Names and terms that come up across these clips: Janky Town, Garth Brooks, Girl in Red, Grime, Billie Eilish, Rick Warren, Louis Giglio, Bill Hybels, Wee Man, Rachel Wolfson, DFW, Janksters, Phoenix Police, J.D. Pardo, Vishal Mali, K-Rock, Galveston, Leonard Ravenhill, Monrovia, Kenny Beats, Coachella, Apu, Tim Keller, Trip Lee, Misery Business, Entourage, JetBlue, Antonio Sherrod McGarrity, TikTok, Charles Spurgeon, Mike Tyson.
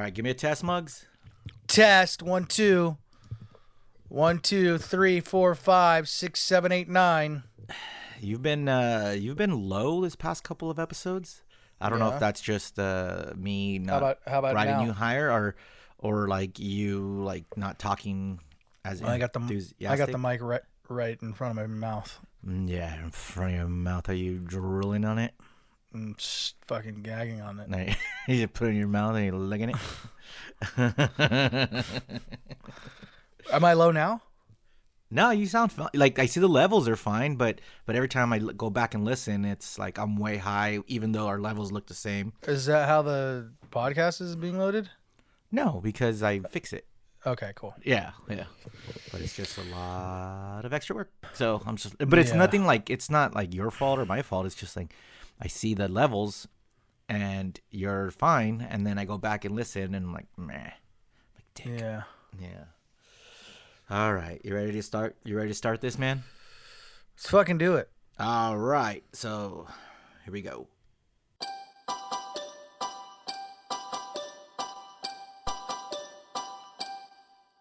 All right, give me a test, Muggs. Test 1 2. 1 2 3 4 5 6 7 8 9. You've been low this past couple of episodes. I don't know if that's just me not how about riding now? You higher or like you like not talking as I got the mic right in front of my mouth. Yeah, in front of your mouth. Are you drooling on it? I'm just fucking gagging on it. You just put it in your mouth and you're licking it. Am I low now? No, you sound fine. Like I see the levels are fine, but every time I go back and listen, it's like I'm way high, even though our levels look the same. Is that how the podcast is being loaded? No, because I fix it. Okay, cool. Yeah. But it's just a lot of extra work. So I'm just, but it's nothing like it's not like your fault or my fault. It's just like I see the levels, and you're fine, and then I go back and listen, and I'm like, meh, I'm like dick. Yeah. All right, you ready to start? You ready to start this, man? Let's fucking do it. All right, so here we go.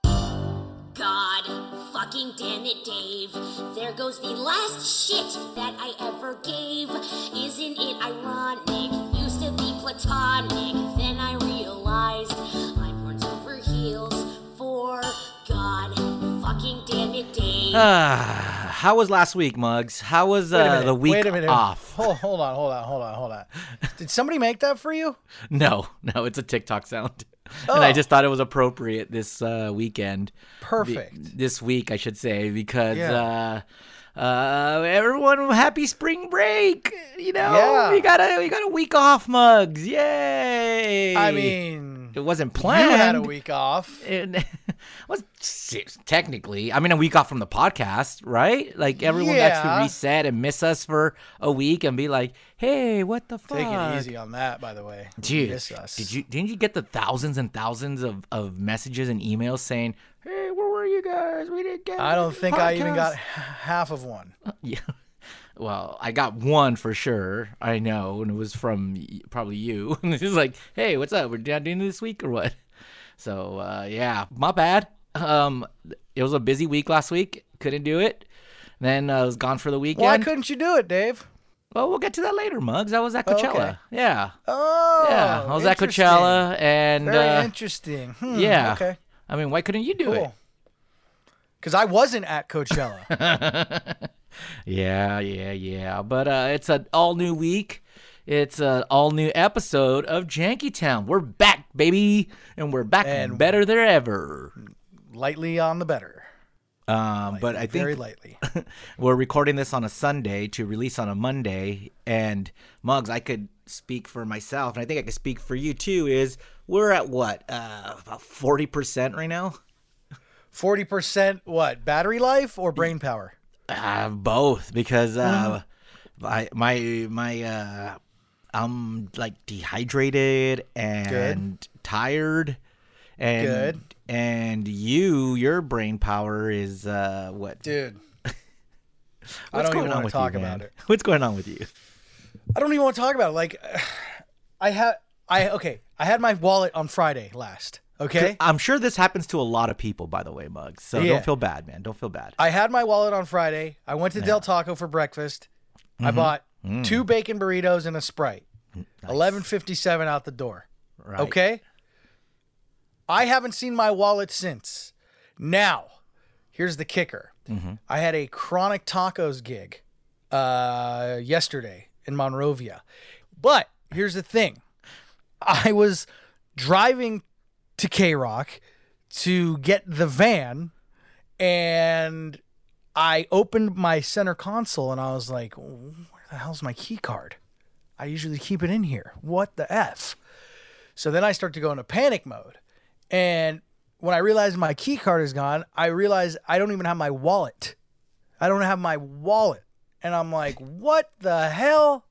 God fucking damn it, Dave. There goes the last shit that I ever gave. Isn't it ironic? Used to be platonic, then I realized I'm horns over heels for God. How was last week, Muggs? How was the week off? Hold on. Did somebody make that for you? No, it's a TikTok sound. Oh. And I just thought it was appropriate this weekend. Perfect. This week, I should say, because everyone, happy spring break. You know, we got a week off, Muggs. Yay! I mean, it wasn't planned. You had a week off. It was technically, I mean, a week off from the podcast, right? Like everyone got to reset and miss us for a week and be like, "Hey, what the fuck?" Take it easy on that, by the way. Dude, miss us. Didn't you get the thousands and thousands of messages and emails saying, "Hey, where were you guys? We didn't get." I don't think podcast. I even got half of one. Yeah. Well, I got one for sure. I know, and it was from probably you. And it was like, "Hey, what's up? We're doing this week or what?" So, yeah, my bad. It was a busy week last week. Couldn't do it. Then I was gone for the weekend. Why couldn't you do it, Dave? Well, we'll get to that later, Muggs. I was at Coachella. Okay. Yeah. Oh. Yeah, I was at Coachella, and very interesting. Yeah. Okay. I mean, why couldn't you do it? Because I wasn't at Coachella. Yeah. But it's an all-new week. It's an all-new episode of Janky Town. We're back, baby, and we're back and better than ever. Lightly on the better. Lightly, but I think very lightly. We're recording this on a Sunday to release on a Monday. And, Muggs, I could speak for myself, and I think I could speak for you, too, is we're at what, about 40% right now? 40% what, battery life or brain power? Both, because my I'm like dehydrated and tired, and your brain power is what? Dude, I don't even want to talk about it. What's going on with you? I don't even want to talk about it. Like, I had my wallet on Friday last. Okay, I'm sure this happens to a lot of people, by the way, Muggs. So don't feel bad, man. Don't feel bad. I had my wallet on Friday. I went to Del Taco for breakfast. Mm-hmm. I bought two bacon burritos and a Sprite. Nice. 11:57 out the door. Right. Okay? I haven't seen my wallet since. Now, here's the kicker. Mm-hmm. I had a Chronic Tacos gig yesterday in Monrovia. But here's the thing. I was driving to K-Rock to get the van, and I opened my center console and I was like, where the hell's my key card? I usually keep it in here. What the F? So then I start to go into panic mode. And when I realized my key card is gone, I realized I don't even have my wallet. I don't have my wallet. And I'm like, what the hell?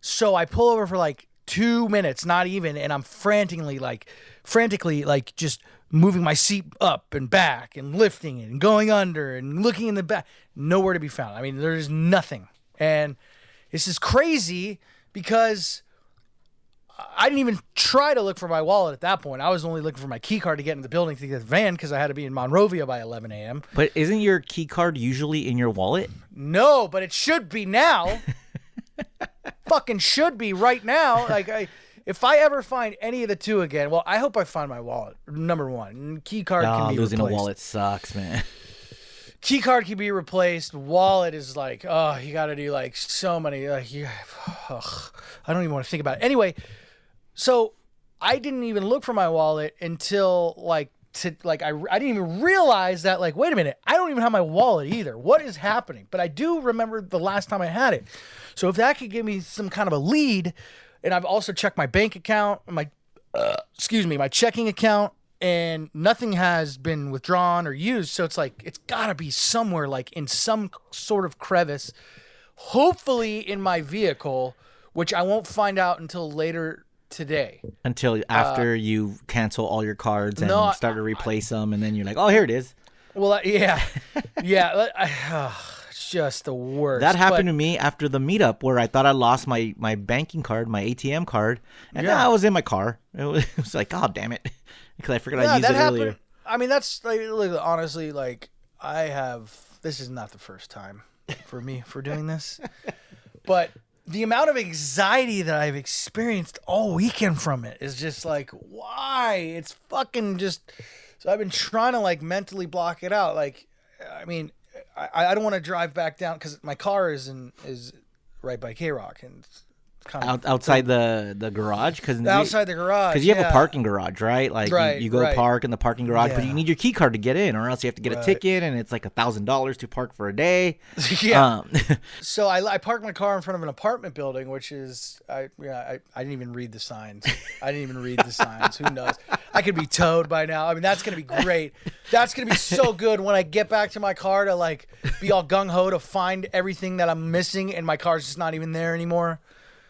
So I pull over for like 2 minutes, not even, and I'm frantically, just moving my seat up and back and lifting it and going under and looking in the back. Nowhere to be found. I mean, there's nothing. And this is crazy because I didn't even try to look for my wallet at that point. I was only looking for my key card to get in the building to get the van because I had to be in Monrovia by 11 a.m. But isn't your key card usually in your wallet? No, but it should be now. Fucking should be right now. Like, if I ever find any of the two again, well, I hope I find my wallet, number one. Key card can be losing replaced. A wallet sucks, man. Key card can be replaced. Wallet is like, oh, you got to do like so many. I don't even want to think about it. Anyway, so I didn't even look for my wallet until I didn't even realize that, like, wait a minute, I don't even have my wallet either. What is happening? But I do remember the last time I had it. So if that could give me some kind of a lead, and I've also checked my bank account, my checking account, and nothing has been withdrawn or used. So it's like, it's gotta be somewhere, like in some sort of crevice, hopefully in my vehicle, which I won't find out until later today. Until after you cancel all your cards and start to replace them. And then you're like, oh, here it is. Well, yeah. Yeah. It's just the worst. That happened to me after the meetup where I thought I lost my banking card, my ATM card. And I was in my car. It was like, oh, damn it. Because I forgot I used it earlier. I mean, that's honestly, like, I have... This is not the first time for me for doing this. But the amount of anxiety that I've experienced all weekend from it is just like, why? It's fucking just... So I've been trying to, like, mentally block it out. Like, I mean, I don't want to drive back down because my car is right by K-Rock and... outside the garage because you have a parking garage, right? Like you go park in the parking garage, but you need your key card to get in, or else you have to get a ticket, and it's like $1,000 to park for a day. So I parked my car in front of an apartment building, which is I didn't even read the signs. Who knows? I could be towed by now. I mean, that's gonna be great. That's gonna be so good when I get back to my car to like be all gung-ho to find everything that I'm missing, and my car's just not even there anymore.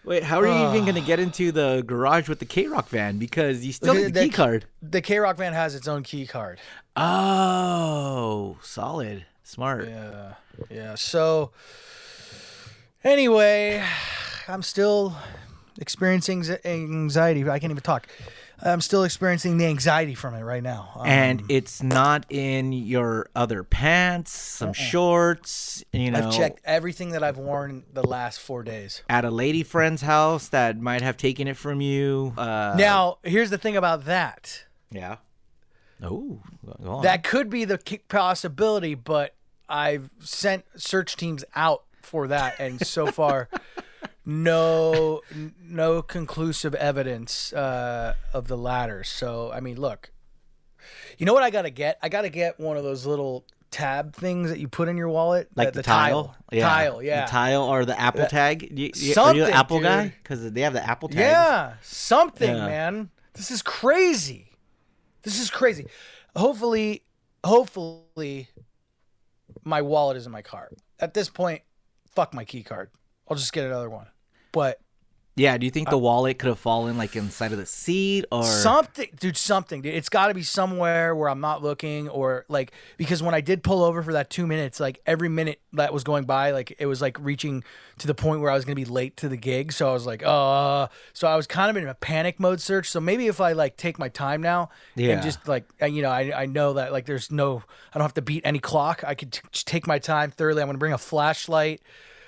Wait, how are you even going to get into the garage with the K-Rock van? Because you still need the key card. The K-Rock van has its own key card. Oh, solid. Smart. Yeah. So anyway, I'm still experiencing anxiety. I can't even talk. I'm still experiencing the anxiety from it right now. And it's not in your other pants, some shorts, you know. I've checked everything that I've worn the last 4 days. At a lady friend's house that might have taken it from you. Now, here's the thing about that. Yeah. Oh, go on. That could be the possibility, but I've sent search teams out for that, and so far... No conclusive evidence of the latter. So, I mean, look, you know what I got to get? I got to get one of those little tab things that you put in your wallet. Like the tile? Yeah. The tile or the Apple tag? Are you an Apple guy? Because they have the Apple tag. Yeah, man. This is crazy. Hopefully, my wallet is in my car. At this point, fuck my key card. I'll just get another one. But yeah, do you think the wallet could have fallen like inside of the seat or something? Dude, it's got to be somewhere where I'm not looking, or like, because when I did pull over for that 2 minutes, like every minute that was going by, like it was like reaching to the point where I was going to be late to the gig. So I was like, so I was kind of in a panic mode search. So maybe if I like take my time now and just like, you know, I know that like I don't have to beat any clock. I could take my time thoroughly. I'm going to bring a flashlight.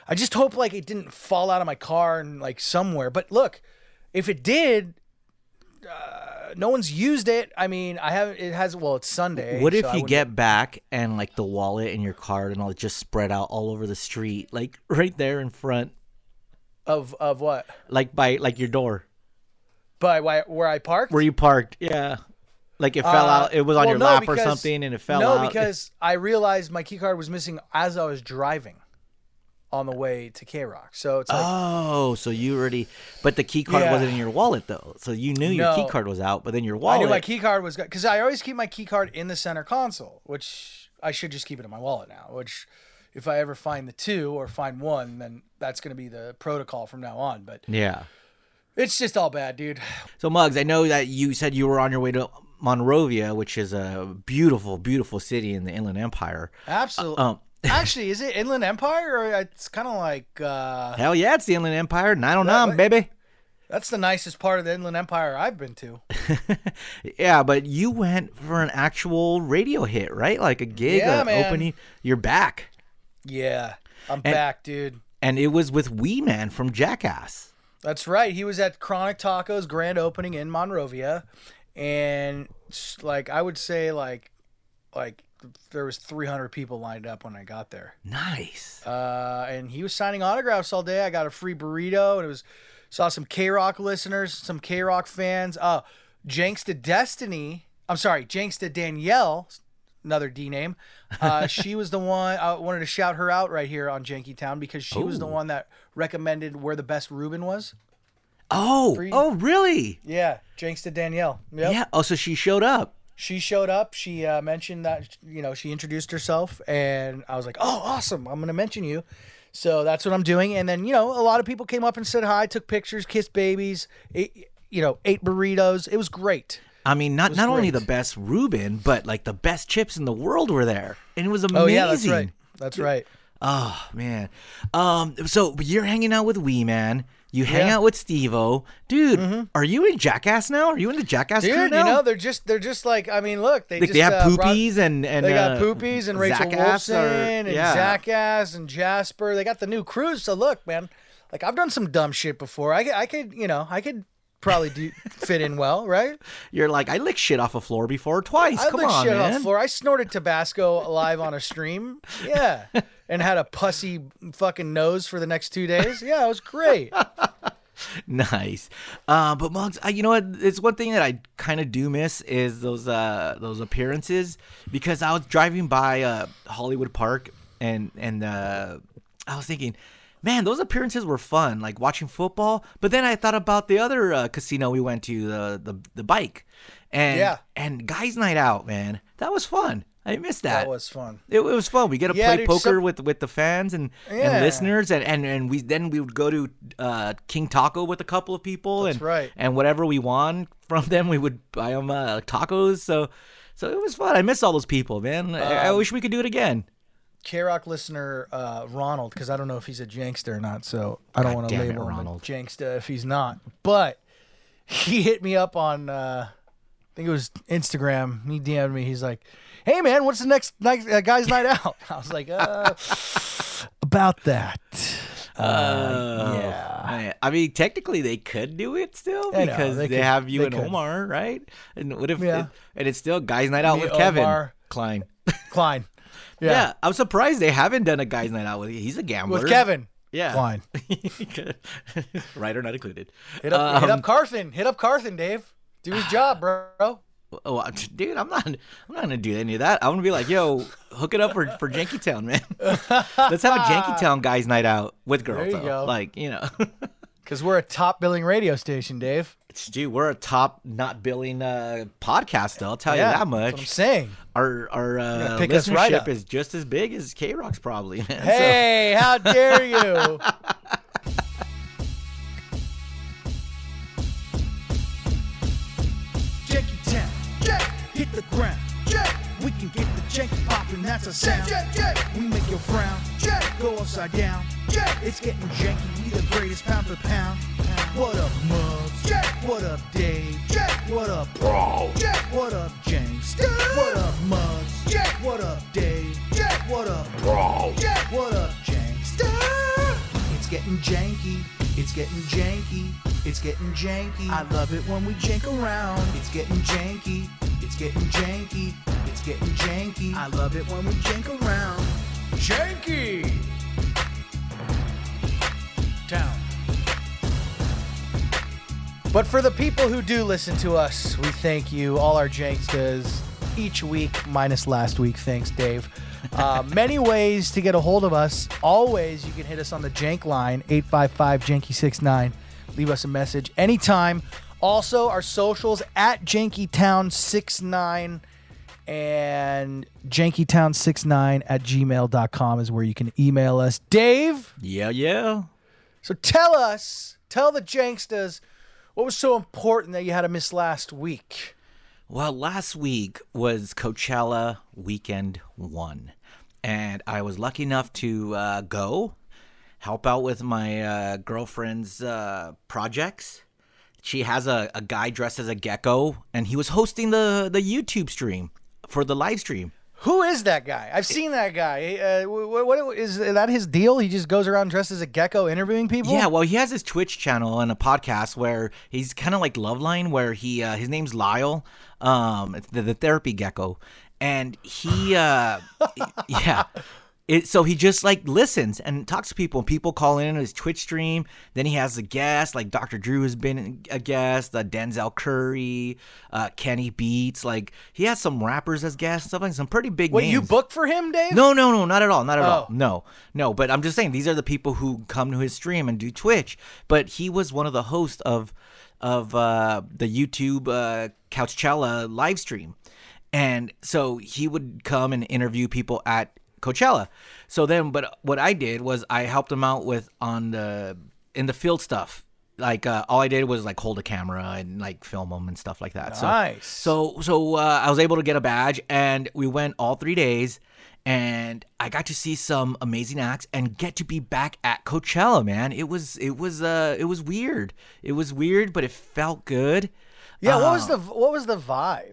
I just hope like it didn't fall out of my car and like somewhere. But look, if it did, no one's used it. I mean, it's Sunday. What if you get back and like the wallet and your card and all just spread out all over the street, like right there in front of what? Like by like your door. By where I parked? Where you parked? Yeah. Like it fell out. It was on your lap or something, and it fell out. No, because I realized my key card was missing as I was driving on the way to K-Rock. So it's like... Oh, so you already... But the key card wasn't in your wallet, though. So you knew your key card was out, but then your wallet... I knew my key card was... Because I always keep my key card in the center console, which I should just keep it in my wallet now, which if I ever find the two or find one, then that's going to be the protocol from now on. But yeah, it's just all bad, dude. So Muggs, I know that you said you were on your way to Monrovia, which is a beautiful, beautiful city in the Inland Empire. Absolutely. Actually, is it Inland Empire? Or it's kind of like... Hell yeah, it's the Inland Empire. 909, baby. That's the nicest part of the Inland Empire I've been to. Yeah, but you went for an actual radio hit, right? Like a gig, opening. You're back. Yeah, I'm back, dude. And it was with Wee Man from Jackass. That's right. He was at Chronic Tacos grand opening in Monrovia, and I would say like there was 300 people lined up when I got there. Nice. And he was signing autographs all day. I got a free burrito, and it was. Saw some K-Rock listeners, some K-Rock fans. Janksta Danielle, another D name. She was the one, I wanted to shout her out right here on Janky Town because she was the one that recommended where the best Reuben was. Oh, really? Yeah, Janksta Danielle. Yep. Yeah, so she showed up. She showed up. She mentioned that, she introduced herself, and I was like, oh, awesome, I'm going to mention you. So that's what I'm doing. And then, a lot of people came up and said hi, took pictures, kissed babies, ate burritos. It was great. I mean, not only the best Reuben, but the best chips in the world were there. And it was amazing. Oh, yeah, that's right. That's right. Oh, man. So you're hanging out with Wee Man. You hang out with Steve-O. Dude, are you in Jackass now? Are you in the Jackass crew now? They're just like, I mean, look. They have Poopies and they got Poopies and Rachel Wolfson and Jackass and Jasper. They got the new crews. So look, man, I've done some dumb shit before. I could probably fit in well, right? You're like, I licked shit off a floor before twice. Off the floor. I snorted Tabasco live on a stream. Yeah. And had a pussy fucking nose for the next 2 days. Yeah, it was great. Nice. But Muggs, you know what? It's one thing that I kind of do miss is those appearances, because I was driving by Hollywood Park and I was thinking, man, those appearances were fun, like watching football. But then I thought about the other casino we went to, the bike, and guys' night out, man, that was fun. I missed that. That was fun. It was fun. We get to play poker with the fans and listeners, and we would go to King Taco with a couple of people. That's right. And whatever we won from them, we would buy them tacos. So it was fun. I miss all those people, man. I wish we could do it again. K-Rock listener Ronald, because I don't know if he's a Jankster or not, so I don't want to label him a Jankster if he's not. But he hit me up on, I think it was Instagram. He DM'd me. He's like, hey, man, what's the next guy's night out? I was like, about that. Yeah. I mean, technically, they could do it still because they have you and Omar, right? And what if? Yeah. And it's still guys' night out with Kevin. Omar, Klein. Yeah, I'm surprised they haven't done a guys' night out with you. He's a gambler. With Kevin. Yeah. Fine. Ryder not included. Hit up Carthen, Dave. Do his job, bro. Oh, dude, I'm not going to do any of that. I'm going to be like, yo, hook it up for Janky Town, man. Let's have a Janky Town guys' night out with girls. There you go. Because we're a top billing radio station, Dave. Dude, we're a top not billing podcast, though. I'll tell you that much. That's what I'm saying. Our listenership is just as big as K-Rock's probably. Man, hey, so. How dare you? Janky Town, hit the ground. We can get the janky poppin', that's a sound. We make your frown, go upside down. It's getting janky, we the greatest pound for pound. What up, Muggs? What up, Dave? What up, bro? What up, James? What up, Muggs? What up, Dave? What up, bro? What up, James? It's getting janky, it's getting janky, it's getting janky. I love it when we jank around. It's getting janky, it's getting janky, it's getting janky. I love it when we jank around. Janky Town. But for the people who do listen to us, we thank you, all our Janksters, each week, minus last week. Thanks, Dave. Many ways to get a hold of us. Always, you can hit us on the Jank line, 855-JANKY69. Leave us a message anytime. Also, our socials, at JankyTown69 and JankyTown69 at gmail.com is where you can email us. Dave? Yeah. So tell the Janksters, what was so important that you had to miss last week? Well, last week was Coachella Weekend 1, and I was lucky enough to go help out with my girlfriend's projects, She has a guy dressed as a gecko, and he was hosting the YouTube stream for the live stream. Who is that guy? I've seen that guy. What is that his deal? He just goes around dressed as a gecko interviewing people? Yeah, well, he has his Twitch channel and a podcast where he's kind of like Loveline, where he his name's Lyle, the Therapy Gecko, and he yeah. So he just like listens and talks to people, and people call in his Twitch stream. Then he has a guest, like Dr. Drew has been a guest, Denzel Curry, Kenny Beats. Like he has some rappers as guests, stuff like some pretty big names. What, you booked for him, Dave? No, not at all, not at all. No. But I'm just saying these are the people who come to his stream and do Twitch. But he was one of the hosts of the YouTube Coachella live stream, and so he would come and interview people at Coachella. So then, but what I did was I helped him out with in the field stuff. Like all I did was like hold a camera and like film him and stuff like that. Nice. So I was able to get a badge, and we went all 3 days, and I got to see some amazing acts and get to be back at Coachella, man. It was weird. It was weird, but it felt good. Yeah. What was the vibe?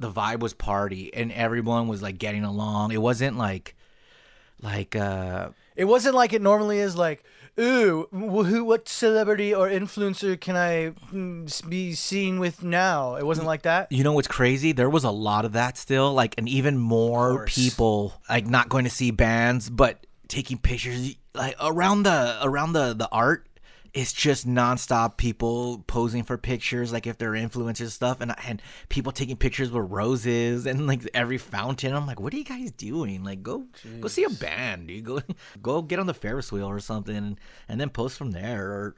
The vibe was party, and everyone was like getting along. It wasn't like it normally is. Like, ooh, what celebrity or influencer can I be seen with now? It wasn't like that. You know what's crazy? There was a lot of that still. Like, and even more people like not going to see bands, but taking pictures like around the art. It's just nonstop people posing for pictures, like if they're influencers stuff, and people taking pictures with roses and like every fountain. I'm like, what are you guys doing? Like, go see a band, dude. Go get on the Ferris wheel or something, and then post from there.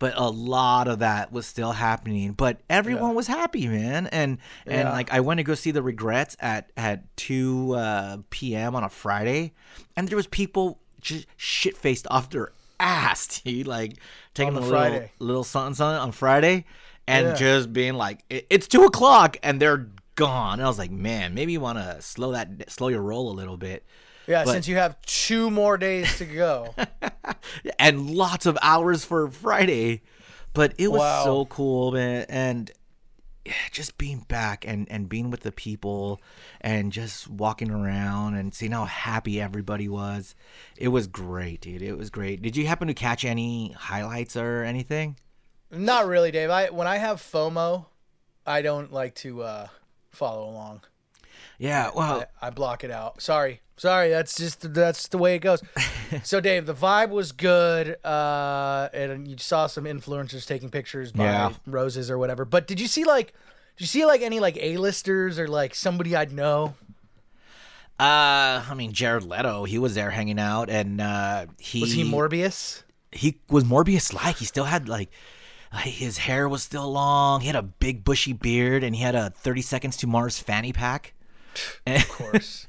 But a lot of that was still happening. But everyone was happy, man. And like I went to go see the Regrets at 2 p.m. on a Friday, and there was people just shit faced off their ass, dude, like taking a little something on Friday, and just being like, it's 2:00 and they're gone. And I was like, man, maybe you want to slow your roll a little bit. Yeah, but since you have 2 more days to go, and lots of hours for Friday, but it was so cool, man, and just being back and being with the people and just walking around and seeing how happy everybody was. It was great, dude. It was great. Did you happen to catch any highlights or anything? Not really, Dave. When I have FOMO, I don't like to follow along. Yeah, well, I block it out. Sorry. That's the way it goes. So, Dave, the vibe was good, and you saw some influencers taking pictures by roses or whatever. But did you see any like A-listers or like somebody I'd know? I mean, Jared Leto, he was there hanging out, and he was Morbius. He was Morbius like. He still had like his hair was still long. He had a big bushy beard, and he had a 30 Seconds to Mars fanny pack. Of course.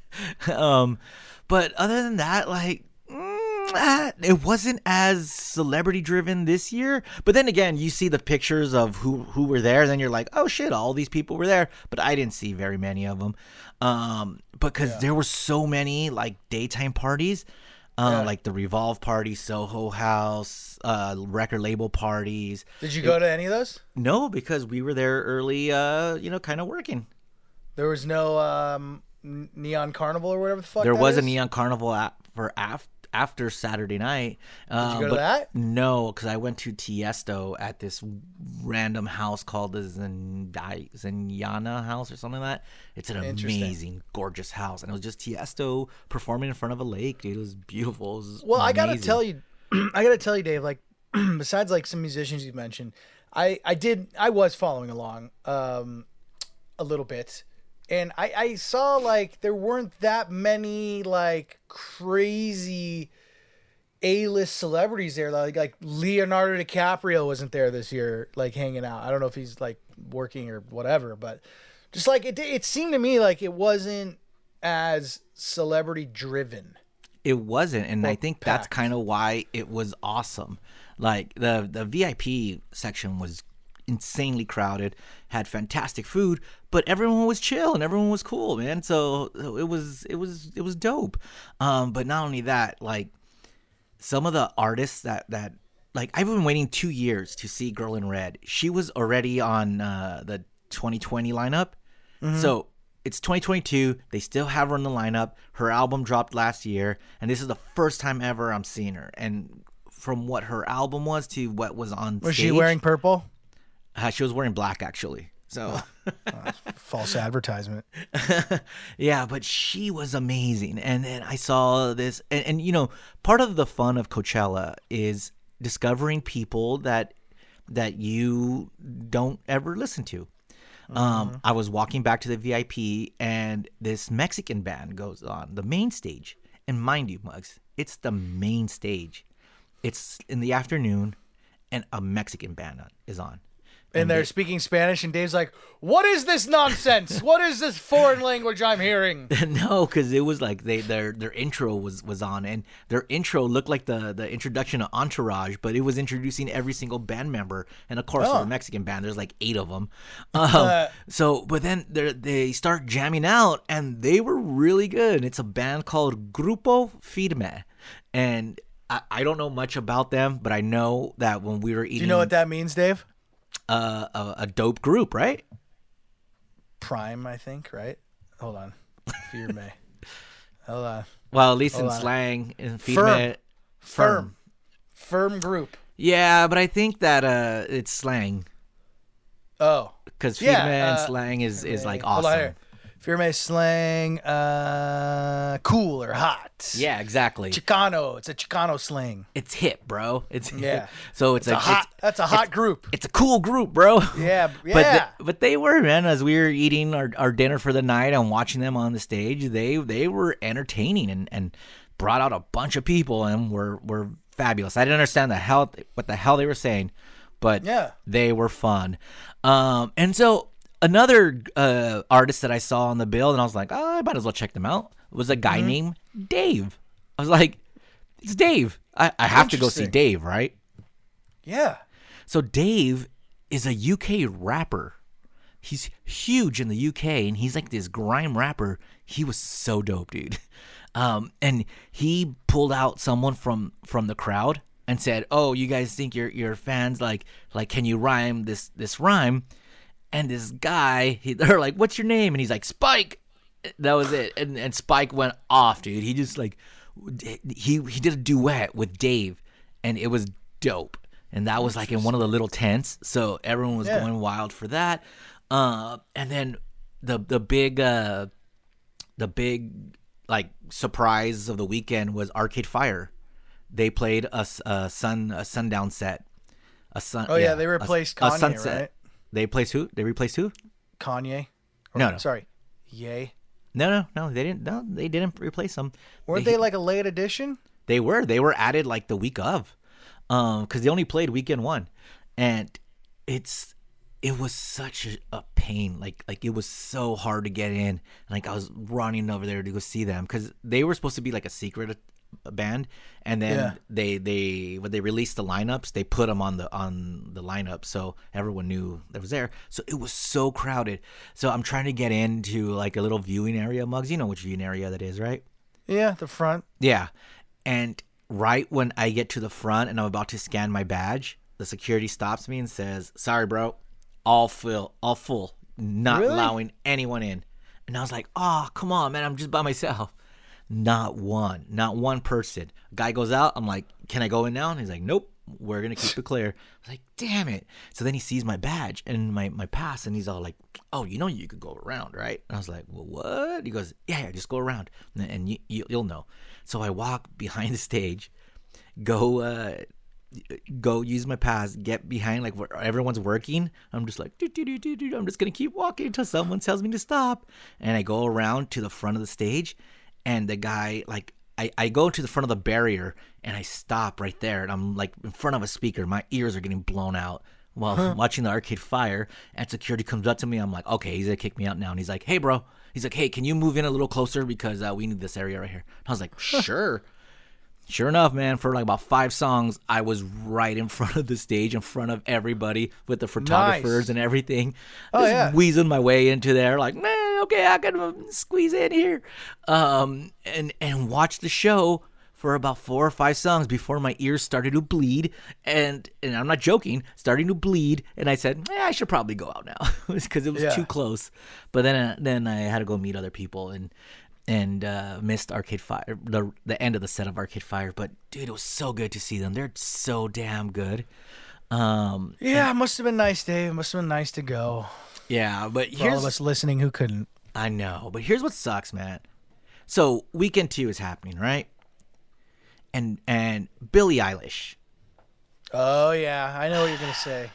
But other than that, like, it wasn't as celebrity driven this year. But then again, you see the pictures of who were there, and then you're like, oh shit, all these people were there. But I didn't see very many of them, because there were so many like daytime parties, like the Revolve party, Soho House, record label parties. Did you go to any of those? No, because we were there early, kind of working. There was no Neon Carnival or whatever the fuck. There was a Neon Carnival for after Saturday night. Did you go to that? No, because I went to Tiesto at this random house called the Zenyana House or something like that. It's an amazing, gorgeous house, and it was just Tiesto performing in front of a lake. It was beautiful. It was amazing. I gotta tell you, Dave. Like, besides like some musicians you've mentioned, I was following along a little bit. And I saw like there weren't that many like crazy A-list celebrities there. Like Leonardo DiCaprio wasn't there this year, like hanging out. I don't know if he's like working or whatever, but just like it seemed to me like it wasn't as celebrity driven. It wasn't, and I think that's kind of why it was awesome. Like the VIP section was insanely crowded, had fantastic food, but everyone was chill and everyone was cool, man. So it was dope. But not only that, like some of the artists that like, I've been waiting 2 years to see Girl in Red. She was already on the 2020 lineup. Mm-hmm. So it's 2022. They still have her in the lineup. Her album dropped last year, and this is the first time ever I'm seeing her. And from what her album was to what was on stage. Was she wearing purple? She was wearing black, actually. So false advertisement. Yeah, but she was amazing. And then I saw this. And, you know, part of the fun of Coachella is discovering people that you don't ever listen to. Mm-hmm. I was walking back to the VIP, and this Mexican band goes on the main stage. And mind you, Muggs, it's the main stage. It's in the afternoon, and a Mexican band is on. And they're speaking Spanish, and Dave's like, what is this nonsense? What is this foreign language I'm hearing? No, because it was like their intro was on, and their intro looked like the introduction to Entourage, but it was introducing every single band member. And, of course, for a Mexican band, there's like 8 of them. But then they start jamming out, and they were really good. It's a band called Grupo Firme, and I don't know much about them, but I know that when we were eating— Do you know what that means, Dave? A dope group, right? Prime, I think, right? Hold on. Firme. Hold on. Well, at least Hold in on. Slang. In firm. Firm. Firm group. Yeah, but I think that it's slang. Oh. Because Firme and slang is like awesome. Firme slang, cool or hot. Yeah, exactly. Chicano. It's a Chicano slang. It's hip, bro. It's hip. Yeah. So it's a hot group. It's a cool group, bro. Yeah. But they were, man, as we were eating our dinner for the night and watching them on the stage, they were entertaining and brought out a bunch of people and were fabulous. I didn't understand what the hell they were saying, but they were fun. And so another artist that I saw on the bill, and I was like, I might as well check them out, was a guy named Dave. I was like, it's Dave. I have to go see Dave, right? Yeah. So Dave is a UK rapper. He's huge in the UK, and he's like this grime rapper. He was so dope, dude. And he pulled out someone from the crowd and said, oh, you guys think your fans like can you rhyme this rhyme? And this guy, they're like, what's your name? And he's like, Spike. That was it. And Spike went off, dude. He just like, he did a duet with Dave, and it was dope. And that was like in one of the little tents. So everyone was going wild for that. And then the big like surprise of the weekend was Arcade Fire. They played a sundown set. They replaced Kanye, sunset. Right? They replaced who? Kanye. Or, no. Sorry. Ye. No. They didn't replace them. Weren't they like a late addition? They were. They were added like the week of, because they only played weekend one, and it was such a pain. Like it was so hard to get in. Like I was running over there to go see them because they were supposed to be like a secret band, and then they when they released the lineups, they put them on the lineup, so everyone knew that was there. So it was so crowded. So I'm trying to get into like a little viewing area, Muggs. You know which viewing area that is, right? Yeah, the front. Yeah, and right when I get to the front and I'm about to scan my badge, the security stops me and says, "Sorry, bro, all full, not allowing anyone in." And I was like, "Oh, come on, man, I'm just by myself." Not one person. A guy goes out. I'm like, can I go in now? And he's like, nope, we're going to keep it clear. I was like, damn it. So then he sees my badge and my pass, and he's all like, oh, you know you could go around, right? And I was like, well, what? He goes, yeah, just go around, and you'll know. So I walk behind the stage, go use my pass, get behind like where everyone's working. I'm just like, I'm just going to keep walking until someone tells me to stop. And I go around to the front of the stage. And the guy, like, I go to the front of the barrier, and I stop right there. And I'm, like, in front of a speaker. My ears are getting blown out while watching the Arcade Fire. And security comes up to me. I'm like, okay, he's going to kick me out now. And he's like, hey, bro. He's like, hey, can you move in a little closer because we need this area right here. And I was like, sure. Sure enough, man, for, like, about 5 songs, I was right in front of the stage, in front of everybody with the photographers and everything. Just wheezing my way into there, like, man, okay, I can squeeze in here. And watch the show for about 4 or 5 songs before my ears started to bleed. And I'm not joking, starting to bleed. And I said, I should probably go out now because it was too close. But then I had to go meet other people and missed Arcade Fire, the end of the set of Arcade Fire. But, dude, it was so good to see them. They're so damn good. It must have been nice, Dave. It must have been nice to go. Yeah, but for all of us listening who couldn't. I know, but here's what sucks, man. So weekend 2 is happening, right? And Billie Eilish. Oh yeah, I know what you're gonna say.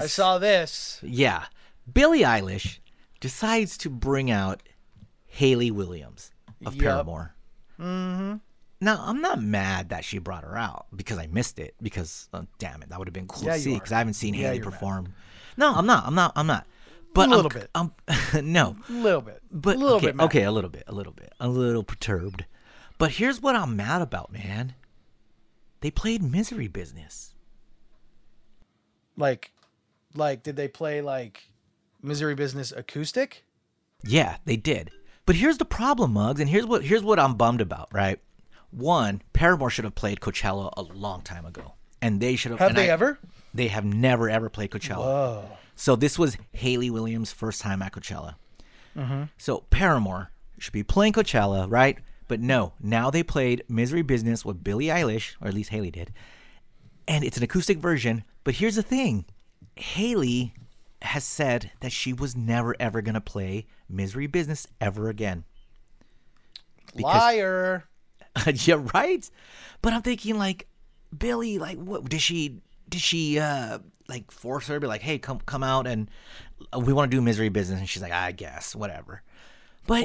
I saw this. Yeah, Billie Eilish decides to bring out Hayley Williams of Paramore. Mm-hmm. Now, I'm not mad that she brought her out because I missed it because, damn it, that would have been cool to see because I haven't seen Hayley perform. Mad. No, I'm not. But a little bit. No. A little bit. But, a little bit. Mad. Okay, a little bit. A little perturbed. But here's what I'm mad about, man. They played Misery Business. Like, did they play, Misery Business acoustic? Yeah, they did. But here's the problem, Muggs, and here's what I'm bummed about, right? One, Paramore should have played Coachella a long time ago. And they should have. Have they ever? They have never, ever played Coachella. Whoa. So this was Hayley Williams' first time at Coachella. Mm-hmm. So Paramore should be playing Coachella, right? But no, now they played Misery Business with Billie Eilish, or at least Hayley did. And it's an acoustic version. But here's the thing. Hayley has said that she was never, ever going to play Misery Business ever again. Liar. Yeah, right. But I'm thinking, Billie, what did she? Did she force her to be like, hey, come out and we want to do Misery Business? And she's like, I guess, whatever. But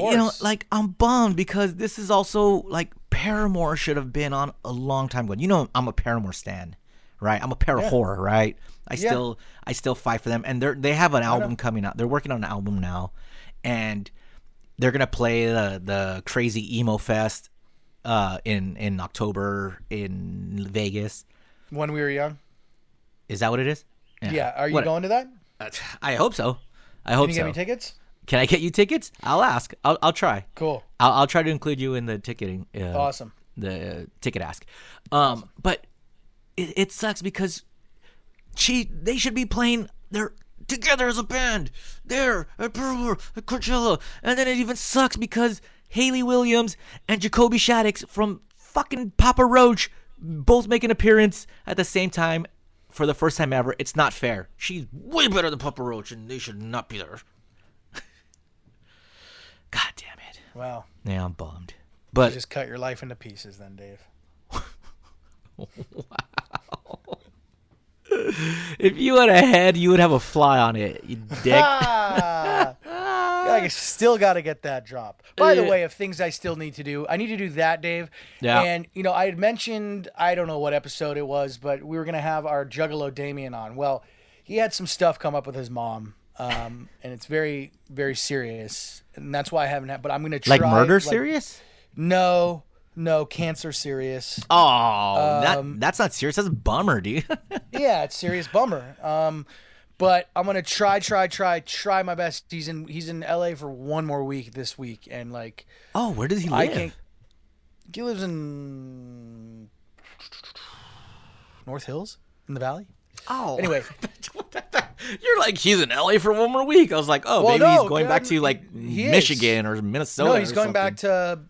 I'm bummed because this is also Paramore should have been on a long time ago. You know, I'm a Paramore stan, right? I'm a Paramore, right? I still fight for them, and they have an album coming out. They're working on an album now, and they're gonna play the crazy emo fest. In October in Vegas. When we were young. Is that what it is? Yeah. Are you going to that? I hope so. Can you get me tickets? Can I get you tickets? I'll ask. I'll try. Cool. I'll try to include you in the ticketing. Awesome. The ticket ask. But it sucks because they should be playing their together as a band there at Coachella, and then it even sucks because Hayley Williams and Jacoby Shaddix from fucking Papa Roach both make an appearance at the same time for the first time ever. It's not fair. She's way better than Papa Roach, and they should not be there. God damn it. Wow. Yeah, I'm bummed. But you just cut your life into pieces then, Dave. Wow. If you had a head, you would have a fly on it, you dick. I still got to get that drop. By the way, of things I still need to do, I need to do that, Dave. Yeah. And, I had mentioned, I don't know what episode it was, but we were going to have our Juggalo Damien on. Well, he had some stuff come up with his mom, and it's very, very serious. And that's why I haven't had, but I'm going to try. Like murder serious? No, cancer serious. Oh, that's not serious. That's a bummer, dude. Yeah, it's serious bummer. But I'm gonna try my best. He's in LA for one more week this week, and where does he live? He lives in North Hills in the Valley. Oh, anyway, you're like he's in LA for one more week. I was like, he's going back to Michigan or Minnesota. No, he's going back to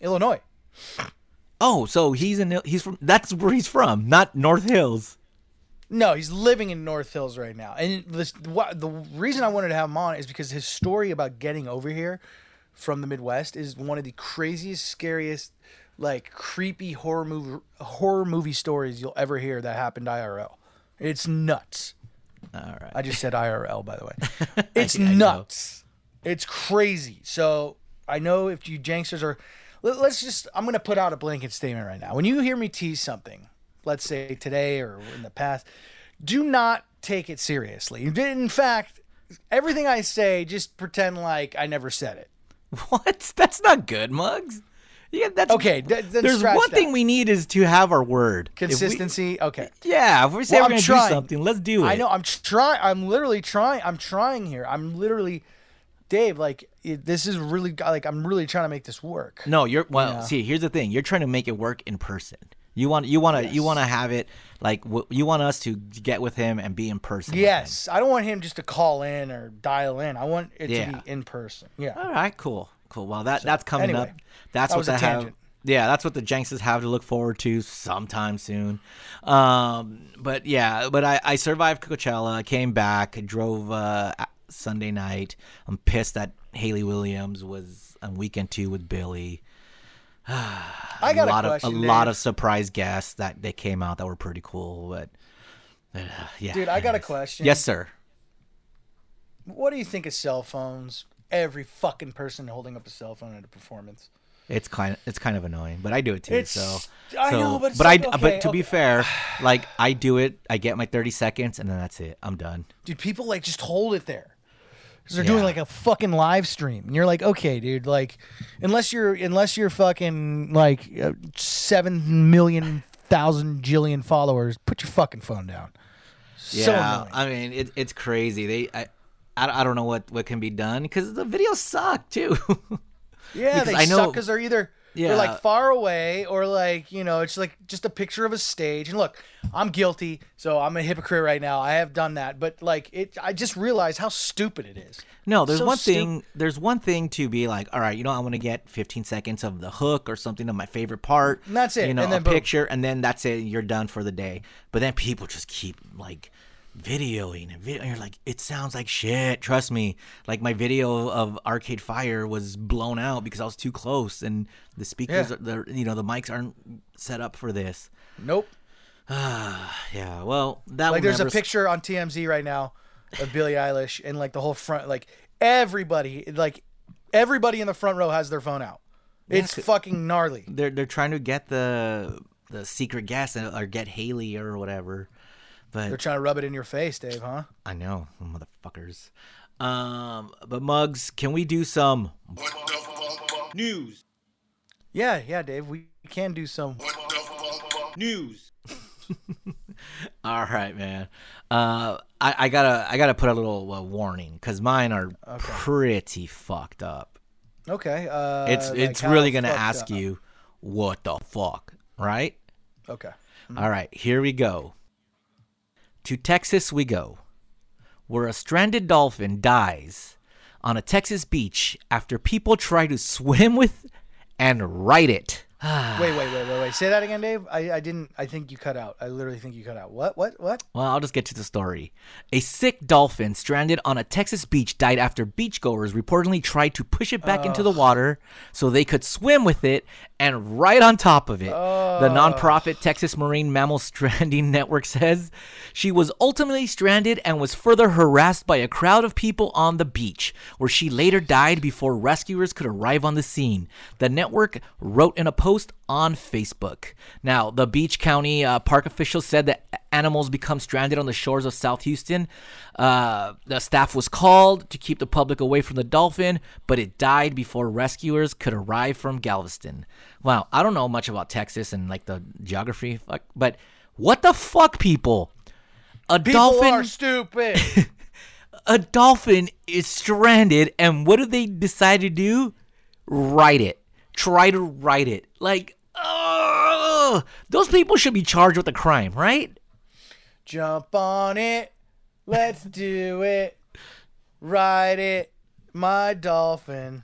Illinois. Oh, so that's where he's from, not North Hills. No, he's living in North Hills right now. And the reason I wanted to have him on is because his story about getting over here from the Midwest is one of the craziest, scariest, creepy horror movie stories you'll ever hear that happened IRL. It's nuts. All right. I just said IRL, by the way. It's nuts. Know. It's crazy. So I know if you janksters are – I'm going to put out a blanket statement right now. When you hear me tease something – let's say today or in the past, do not take it seriously. In fact, everything I say, just pretend like I never said it. What? That's not good, Muggs. Yeah, that's okay. There's one thing we need is to have our word consistency. Okay. Yeah, if we say we're going to do something, let's do it. I know. I'm literally trying. I'm trying here. I'm literally Dave, like, this is really, like, I'm really trying to make this work. No, you're, well, yeah. See, here's the thing. You're trying to make it work in person. You want to have it, like, you want us to get with him and be in person. Yes. I don't want him just to call in or dial in. I want it to be in person. Yeah. All right, cool. Well, that's coming up. That's what I have. Yeah, that's what the Jankses have to look forward to sometime soon. But I survived Coachella. I came back. I drove Sunday night. I'm pissed that Hayley Williams was on weekend two with Billy. I got a lot of surprise guests that they came out that were pretty cool. But yeah, dude, I got a question. Yes, sir. What do you think of cell phones? Every fucking person holding up a cell phone at a performance. It's kind of annoying, but I do it too. But to be fair, like I do it. I get my 30 seconds, and then that's it. I'm done. Dude, people like just hold it there because they're doing like a fucking live stream, and you're like, okay, dude, like unless you're fucking like 7,000,000,000 followers, put your fucking phone down. Yeah, so annoying. I mean it's crazy. I don't know what can be done because the videos suck too. Yeah, because suck because they're either they're like far away or like, you know, it's like just a picture of a stage. And look, I'm guilty, so I'm a hypocrite right now. I have done that, but like I just realized how stupid it is. No, there's one thing to be like, all right, you know, I want to get 15 seconds of the hook or something of my favorite part. And that's it. You know, and then picture, and then that's it. You're done for the day. But then people just keep like videoing and video, and you're like, it sounds like shit. Trust me, like my video of Arcade Fire was blown out because I was too close, and the speakers, the mics aren't set up for this. Nope. Yeah. Well, that like there's a picture on TMZ right now of Billie Eilish, and like the whole front, like everybody in the front row has their phone out. It's fucking gnarly. They're trying to get the secret guest or get Haley or whatever. But they're trying to rub it in your face, Dave, huh? I know, motherfuckers. But Muggs, can we do some what the fuck news? Yeah, Dave, we can do some what the fuck news. All right, man. I gotta put a little warning because mine are pretty fucked up. Okay. It's really gonna ask you what the fuck, right? Okay. Mm-hmm. All right, here we go. To Texas we go, where a stranded dolphin dies on a Texas beach after people try to swim with and ride it. Wait. Say that again, Dave. I think you cut out. I literally think you cut out. What? Well, I'll just get to the story. A sick dolphin stranded on a Texas beach died after beachgoers reportedly tried to push it back into the water so they could swim with it and ride on top of it. The nonprofit Texas Marine Mammal Stranding Network says she was ultimately stranded and was further harassed by a crowd of people on the beach, where she later died before rescuers could arrive on the scene. The network wrote in a post on Facebook. Now, the Beach County park officials said that animals become stranded on the shores of South Houston. The staff was called to keep the public away from the dolphin, but it died before rescuers could arrive from Galveston. Wow, I don't know much about Texas and like the geography, but what the fuck, people? People are stupid. A dolphin is stranded, and what do they decide to do? Ride it. Try to write it. Like, those people should be charged with a crime, right? Jump on it. Let's do it. Ride it. My dolphin.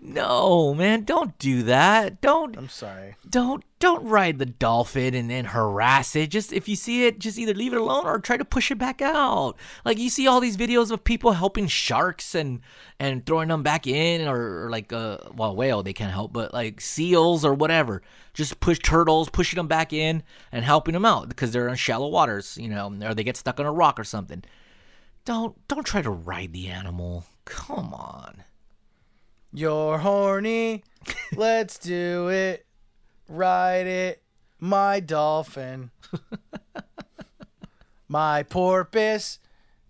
No, man, don't do that. Don't. I'm sorry. Don't ride the dolphin and then harass it. Just if you see it, just either leave it alone or try to push it back out. Like you see all these videos of people helping sharks and throwing them back in, or like whale they can't help, but like seals or whatever. Just push turtles, pushing them back in and helping them out because they're in shallow waters, you know, or they get stuck on a rock or something. Don't try to ride the animal. Come on. You're horny. Let's do it. Ride it. My dolphin. My porpoise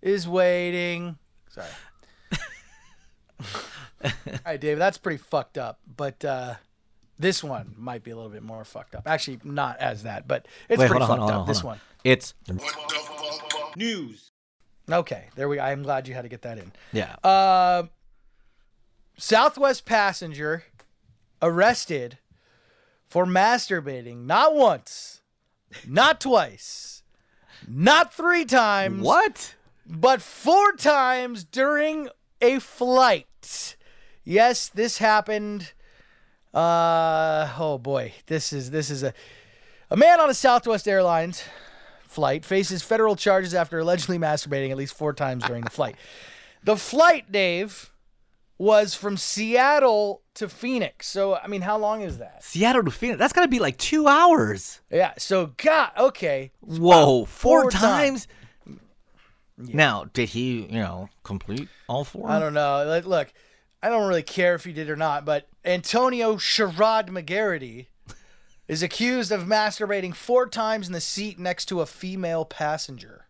is waiting. Sorry. All right, Dave, that's pretty fucked up. But this one might be a little bit more fucked up. Actually, not as that, but it's pretty fucked up. This one. It's what the fuck news. Okay, there we go. I'm glad you had to get that in. Yeah. Southwest passenger arrested for masturbating not once, not twice, not three times. What? But four times during a flight. Yes, this happened. Oh boy, this is a man on a Southwest Airlines flight faces federal charges after allegedly masturbating at least four times during the flight. The flight, Dave, was from Seattle to Phoenix. So, I mean, how long is that? Seattle to Phoenix? That's got to be like 2 hours. Yeah, so, God, okay. Whoa, four times? Yeah. Now, did he, complete all four? I don't know. Like, look, I don't really care if he did or not, but Antonio Sherrod McGarrity is accused of masturbating four times in the seat next to a female passenger.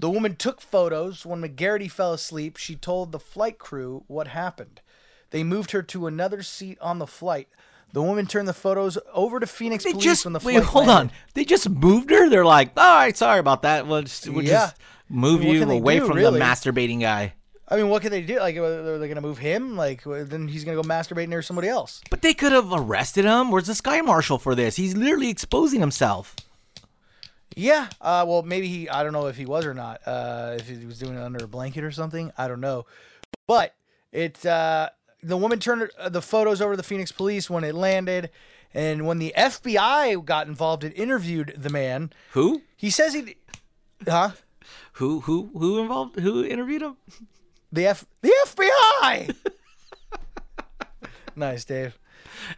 The woman took photos. When McGarrity fell asleep, she told the flight crew what happened. They moved her to another seat on the flight. The woman turned the photos over to Phoenix police when the flight landed. They just moved her? They're like, all right, sorry about that. We'll just move you away from the masturbating guy. I mean, what can they do? Like, are they going to move him? Like, then he's going to go masturbate near somebody else. But they could have arrested him. Where's the sky marshal for this? He's literally exposing himself. Yeah. Well, maybe I don't know if he was or not. If he was doing it under a blanket or something. I don't know. But the woman turned the photos over to the Phoenix police when it landed. And when the FBI got involved and interviewed the man. Who? He says he... Huh? Who involved? Who interviewed him? The FBI. Nice, Dave.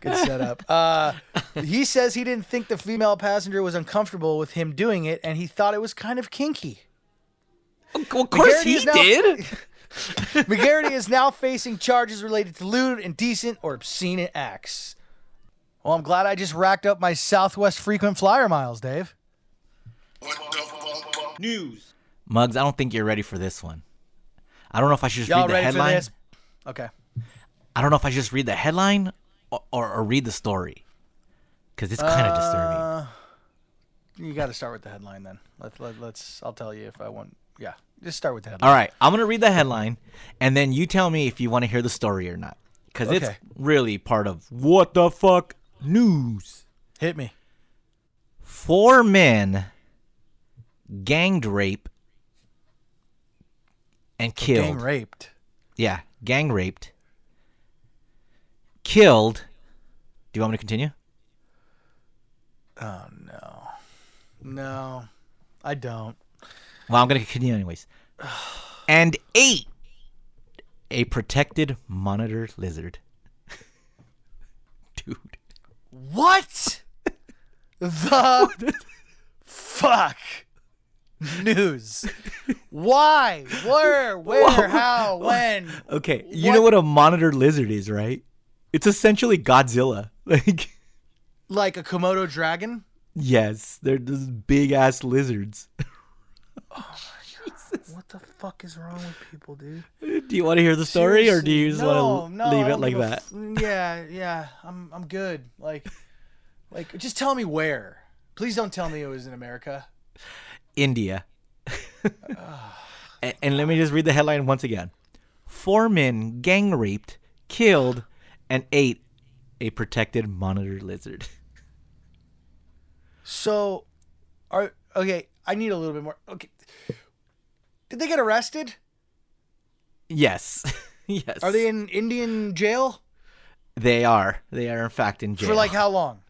Good setup. He says he didn't think the female passenger was uncomfortable with him doing it, and he thought it was kind of kinky. Well, of course he did. McGarrity is now facing charges related to lewd, indecent, or obscene acts. Well, I'm glad I just racked up my Southwest frequent flyer miles, Dave. What the fuck? News. Muggs, I don't think you're ready for this one. I don't know if I should just read the headline. Okay. I don't know if I should just read the headline or read the story, because it's kind of disturbing. You got to start with the headline then. Let's. I'll tell you if I want. Yeah, just start with the headline. All right, I'm gonna read the headline, and then you tell me if you want to hear the story or not, because it's really part of what the fuck news. Hit me. 4 men gang rape. And killed. Gang raped. Yeah, gang raped. Killed. Do you want me to continue? Oh, no. No, I don't. Well, I'm going to continue anyways. And 8, a protected monitor lizard. Dude. What the fuck? News. Why? Where? How? When? Okay. You know what a monitor lizard is, right? It's essentially Godzilla. Like a Komodo dragon? Yes. They're those big-ass lizards. Oh, my God. What the fuck is wrong with people, dude? Do you want to hear the story, seriously? Or do you just want to leave it like that? Yeah. I'm good. Like, just tell me where. Please don't tell me it was in America. India. and let me just read the headline once again. 4 men gang raped, killed, and ate a protected monitor lizard. So, I need a little bit more. Okay. Did they get arrested? Yes. Yes. Are they in Indian jail? They are. They are, in fact, in jail. For like how long?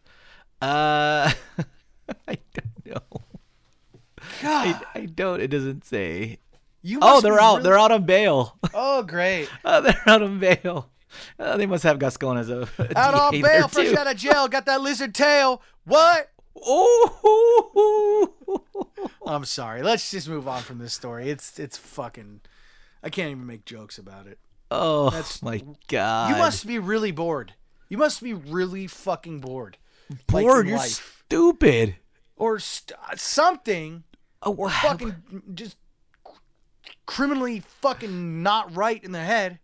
I don't know. God. I don't. It doesn't say. They're out. Really... They're out on bail. Oh, great. They're out on bail. They must have Gascon as a out DA on bail. Fresh out of jail. Got that lizard tail. What? Oh. I'm sorry. Let's just move on from this story. It's fucking. I can't even make jokes about it. Oh, that's my God. You must be really bored. You must be really fucking bored. Bored. You're stupid. Or something. Oh, wow. Or fucking just criminally fucking not right in the head.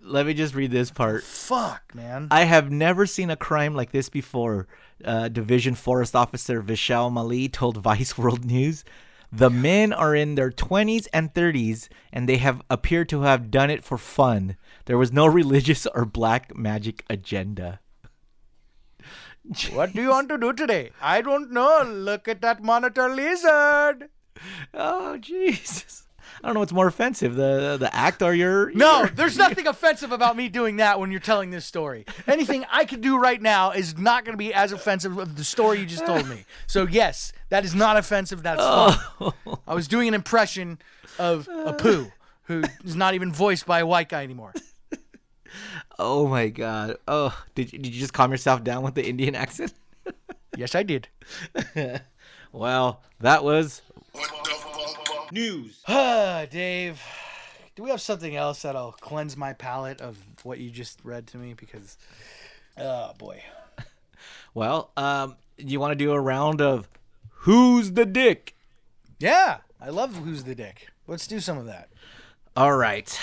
Let me just read this part. Fuck, man. I have never seen a crime like this before. Division Forest Officer Vishal Mali told Vice World News. The men are in their 20s and 30s, and they have appeared to have done it for fun. There was no religious or black magic agenda. Jeez. What do you want to do today? I don't know. Look at that monitor lizard. Oh, Jesus. I don't know what's more offensive, the act or your... No, there's nothing offensive about me doing that when you're telling this story. Anything I could do right now is not going to be as offensive as the story you just told me. So, yes, that is not offensive. That's fun. I was doing an impression of Apu, who is not even voiced by a white guy anymore. Oh, my God. Oh, did you just calm yourself down with the Indian accent? Yes, I did. Well, that was... What the fuck? News. Dave, do we have something else that'll cleanse my palate of what you just read to me? Because, oh, boy. Well, you want to do a round of Who's the Dick? Yeah, I love Who's the Dick. Let's do some of that. All right.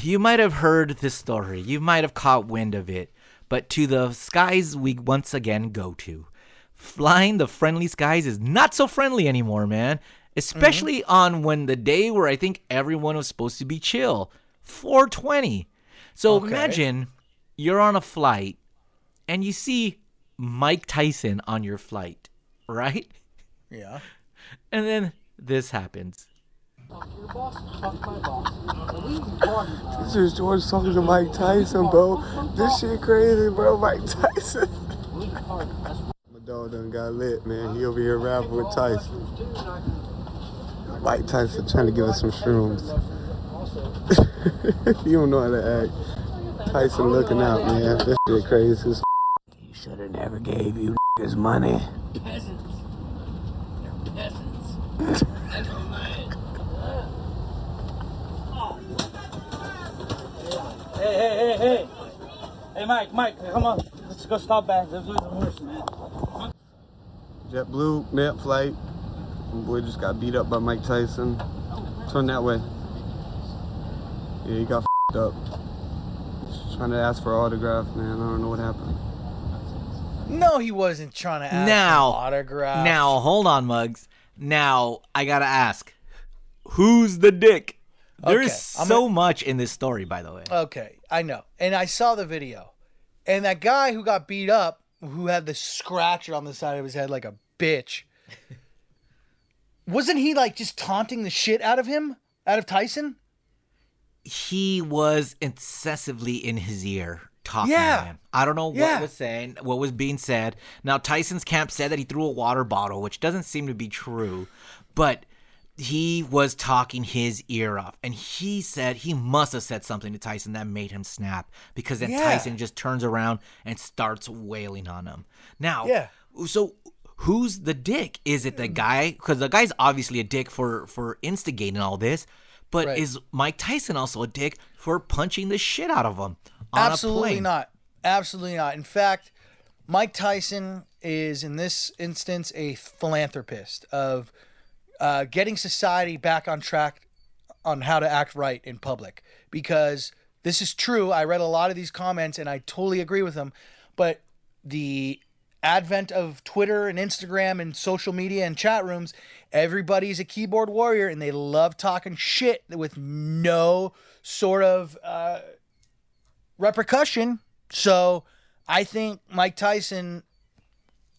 You might have heard this story. You might have caught wind of it. But to the skies we once again go to. Flying the friendly skies is not so friendly anymore, man. Especially on when the day where I think everyone was supposed to be chill. 420. So imagine you're on a flight and you see Mike Tyson on your flight, right? Yeah. And then this happens. Talk to your boss, talk to my boss. This is George talking to Mike Tyson, bro. This shit crazy, bro. Mike Tyson. My dog done got lit, man. He over here rapping with Tyson. Mike Tyson trying to give us some shrooms. You don't know how to act. Tyson looking out, man. This shit crazy as f***. He should have never gave you his money. Peasants. They're peasants. Never mind. Hey. Hey, Mike, come on. Let's go stop back. Let's lose the horse, man. JetBlue, net flight. My boy just got beat up by Mike Tyson. Turn that way. Yeah, he got f***ed up. Just trying to ask for an autograph, man. I don't know what happened. No, he wasn't trying to ask for an autograph. Now, hold on, Muggs. Now, I got to ask. Who's the dick? There is so much in this story, by the way. Okay, I know. And I saw the video. And that guy who got beat up, who had the scratcher on the side of his head like a bitch, wasn't he like just taunting the shit out of him? Out of Tyson? He was excessively in his ear talking to him. I don't know what was being said. Now, Tyson's camp said that he threw a water bottle, which doesn't seem to be true. But... he was talking his ear off, and he said he must have said something to Tyson that made him snap, because then Tyson just turns around and starts wailing on him. Now, so who's the dick? Is it the guy? Because the guy's obviously a dick for instigating all this, but is Mike Tyson also a dick for punching the shit out of him on a plane? Not. Absolutely not. In fact, Mike Tyson is, in this instance, a philanthropist of... getting society back on track on how to act right in public, because this is true. I read a lot of these comments and I totally agree with them, but the advent of Twitter and Instagram and social media and chat rooms, everybody's a keyboard warrior and they love talking shit with no sort of repercussion. So I think Mike Tyson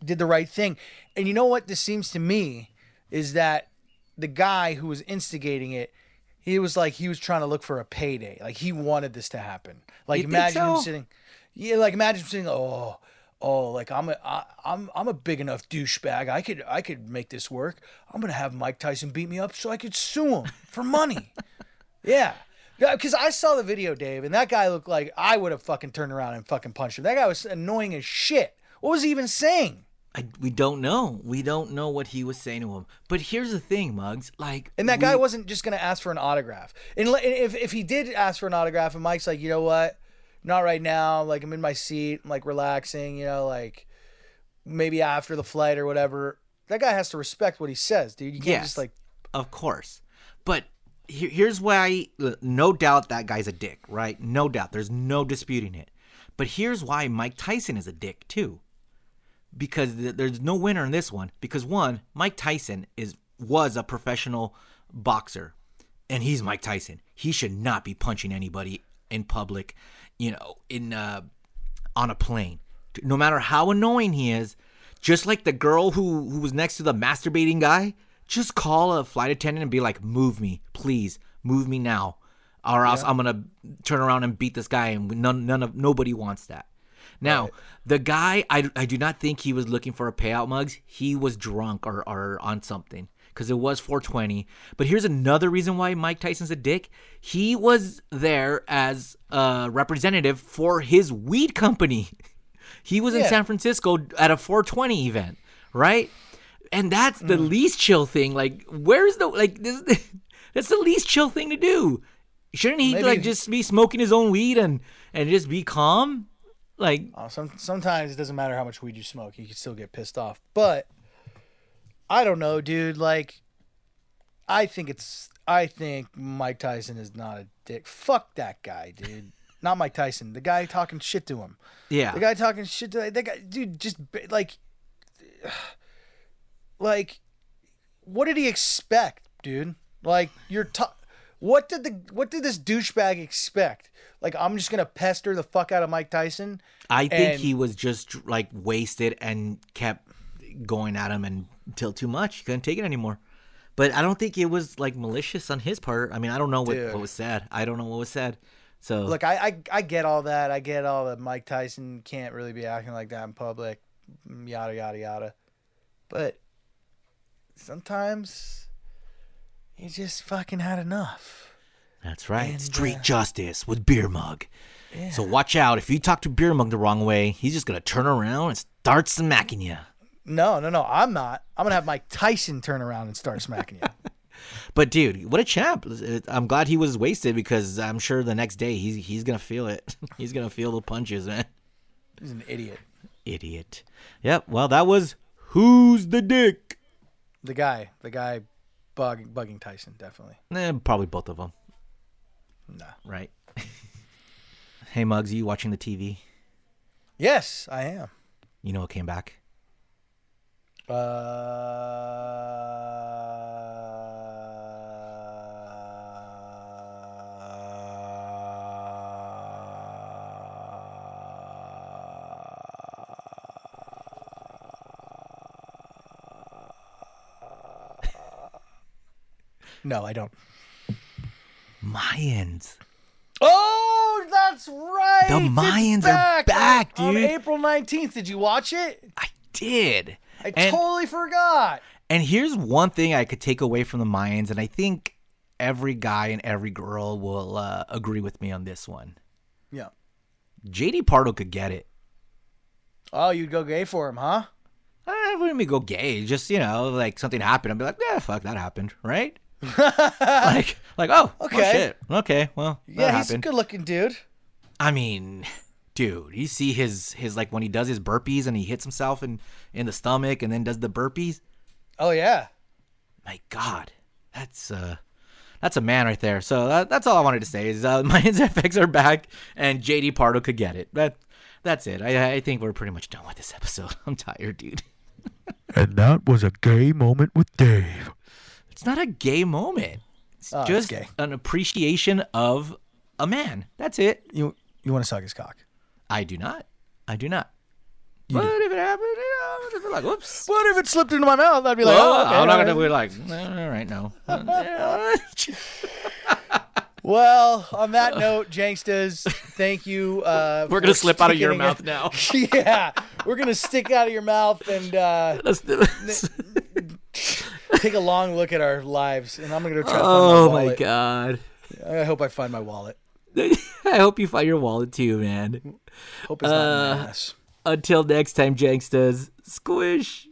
did the right thing. And you know what this seems to me is that the guy who was instigating it, he was trying to look for a payday. Like, he wanted this to happen. Like, imagine him sitting, like I'm a big enough douchebag. I could make this work. I'm gonna have Mike Tyson beat me up so I could sue him for money. Yeah, because I saw the video, Dave, and that guy looked like I would have fucking turned around and fucking punched him. That guy was annoying as shit. What was he even saying? We don't know. We don't know what he was saying to him. But here's the thing, Muggs. And that guy wasn't just going to ask for an autograph. And if he did ask for an autograph, and Mike's like, you know what? Not right now. Like, I'm in my seat. I'm, relaxing. You know, maybe after the flight or whatever. That guy has to respect what he says, dude. You can't just, Of course. But here's why. No doubt that guy's a dick, right? No doubt. There's no disputing it. But here's why Mike Tyson is a dick, too. Because there's no winner in this one. Because, one, Mike Tyson is was a professional boxer, and he's Mike Tyson. He should not be punching anybody in public, you know, in on a plane. No matter how annoying he is, just like the girl who was next to the masturbating guy, just call a flight attendant and be like, move me, please, move me now, or else I'm going to turn around and beat this guy, and nobody wants that. Now, the guy, I do not think he was looking for a payout, Mugs. He was drunk or on something, because it was 420. But here's another reason why Mike Tyson's a dick. He was there as a representative for his weed company. He was in San Francisco at a 420 event, right? And that's the least chill thing. Like, where's the, like, this? That's the least chill thing to do. Shouldn't he, like, just be smoking his own weed and just be calm? Like, sometimes it doesn't matter how much weed you smoke, you can still get pissed off. But I don't know, dude. Like, I think Mike Tyson is not a dick. Fuck that guy, dude. Not Mike Tyson. The guy talking shit to him. Yeah. The guy talking shit to that guy, dude. Just like, what did he expect, dude? Like, you're what did this douchebag expect? Like, I'm just going to pester the fuck out of Mike Tyson. I think he was just, like, wasted and kept going at him until too much. He couldn't take it anymore. But I don't think it was, like, malicious on his part. I mean, I don't know what was said. So look, I get all that. I get all that Mike Tyson can't really be acting like that in public, yada, yada, yada. But sometimes he just fucking had enough. That's right. And, street justice with Beer Mug. Yeah. So watch out. If you talk to Beer Mug the wrong way, he's just going to turn around and start smacking you. No. I'm not. I'm going to have Mike Tyson turn around and start smacking you. But, dude, what a champ. I'm glad he was wasted, because I'm sure the next day he's going to feel it. He's going to feel the punches, man. He's an idiot. Yep. Well, that was Who's the Dick? The guy bugging Tyson, definitely. Probably both of them. Nah. Right. Hey, Muggs, are you watching the TV? Yes, I am. You know what came back? No, I don't. Mayans. Oh, that's right. The Mayans are back, dude. On April 19th. Did you watch it? I did. I totally forgot. And here's one thing I could take away from the Mayans, and I think every guy and every girl will agree with me on this one. Yeah. J.D. Pardo could get it. Oh, you'd go gay for him, huh? I wouldn't go gay. Just, you know, like something happened. I'd be like, yeah, fuck, that happened, right? like oh, okay, well, shit. Okay, well, yeah, he's a good-looking dude. I mean, dude, you see his like when he does his burpees and he hits himself in the stomach and then does the burpees. Oh yeah, my God, that's a man right there. So that's all I wanted to say is Mayans FX are back and JD Pardo could get it. That's it. I think we're pretty much done with this episode. I'm tired, dude. And that was a gay moment with Dave. It's not a gay moment. It's just an appreciation of a man. That's it. You want to suck his cock? I do not. But if it happened, I'd be like, "Oops." What if it slipped into my mouth? I'd be like, "Oh, okay, I'm not gonna be like, all right, no." Well, on that note, Janksters, thank you. We're gonna slip out of your mouth now. Yeah, we're gonna stick out of your mouth and. Let's do this. Take a long look at our lives, and I'm going to try to find my wallet. Oh, my God. I hope I find my wallet. I hope you find your wallet, too, man. Hope it's not in my ass. Until next time, Janksters. Squish.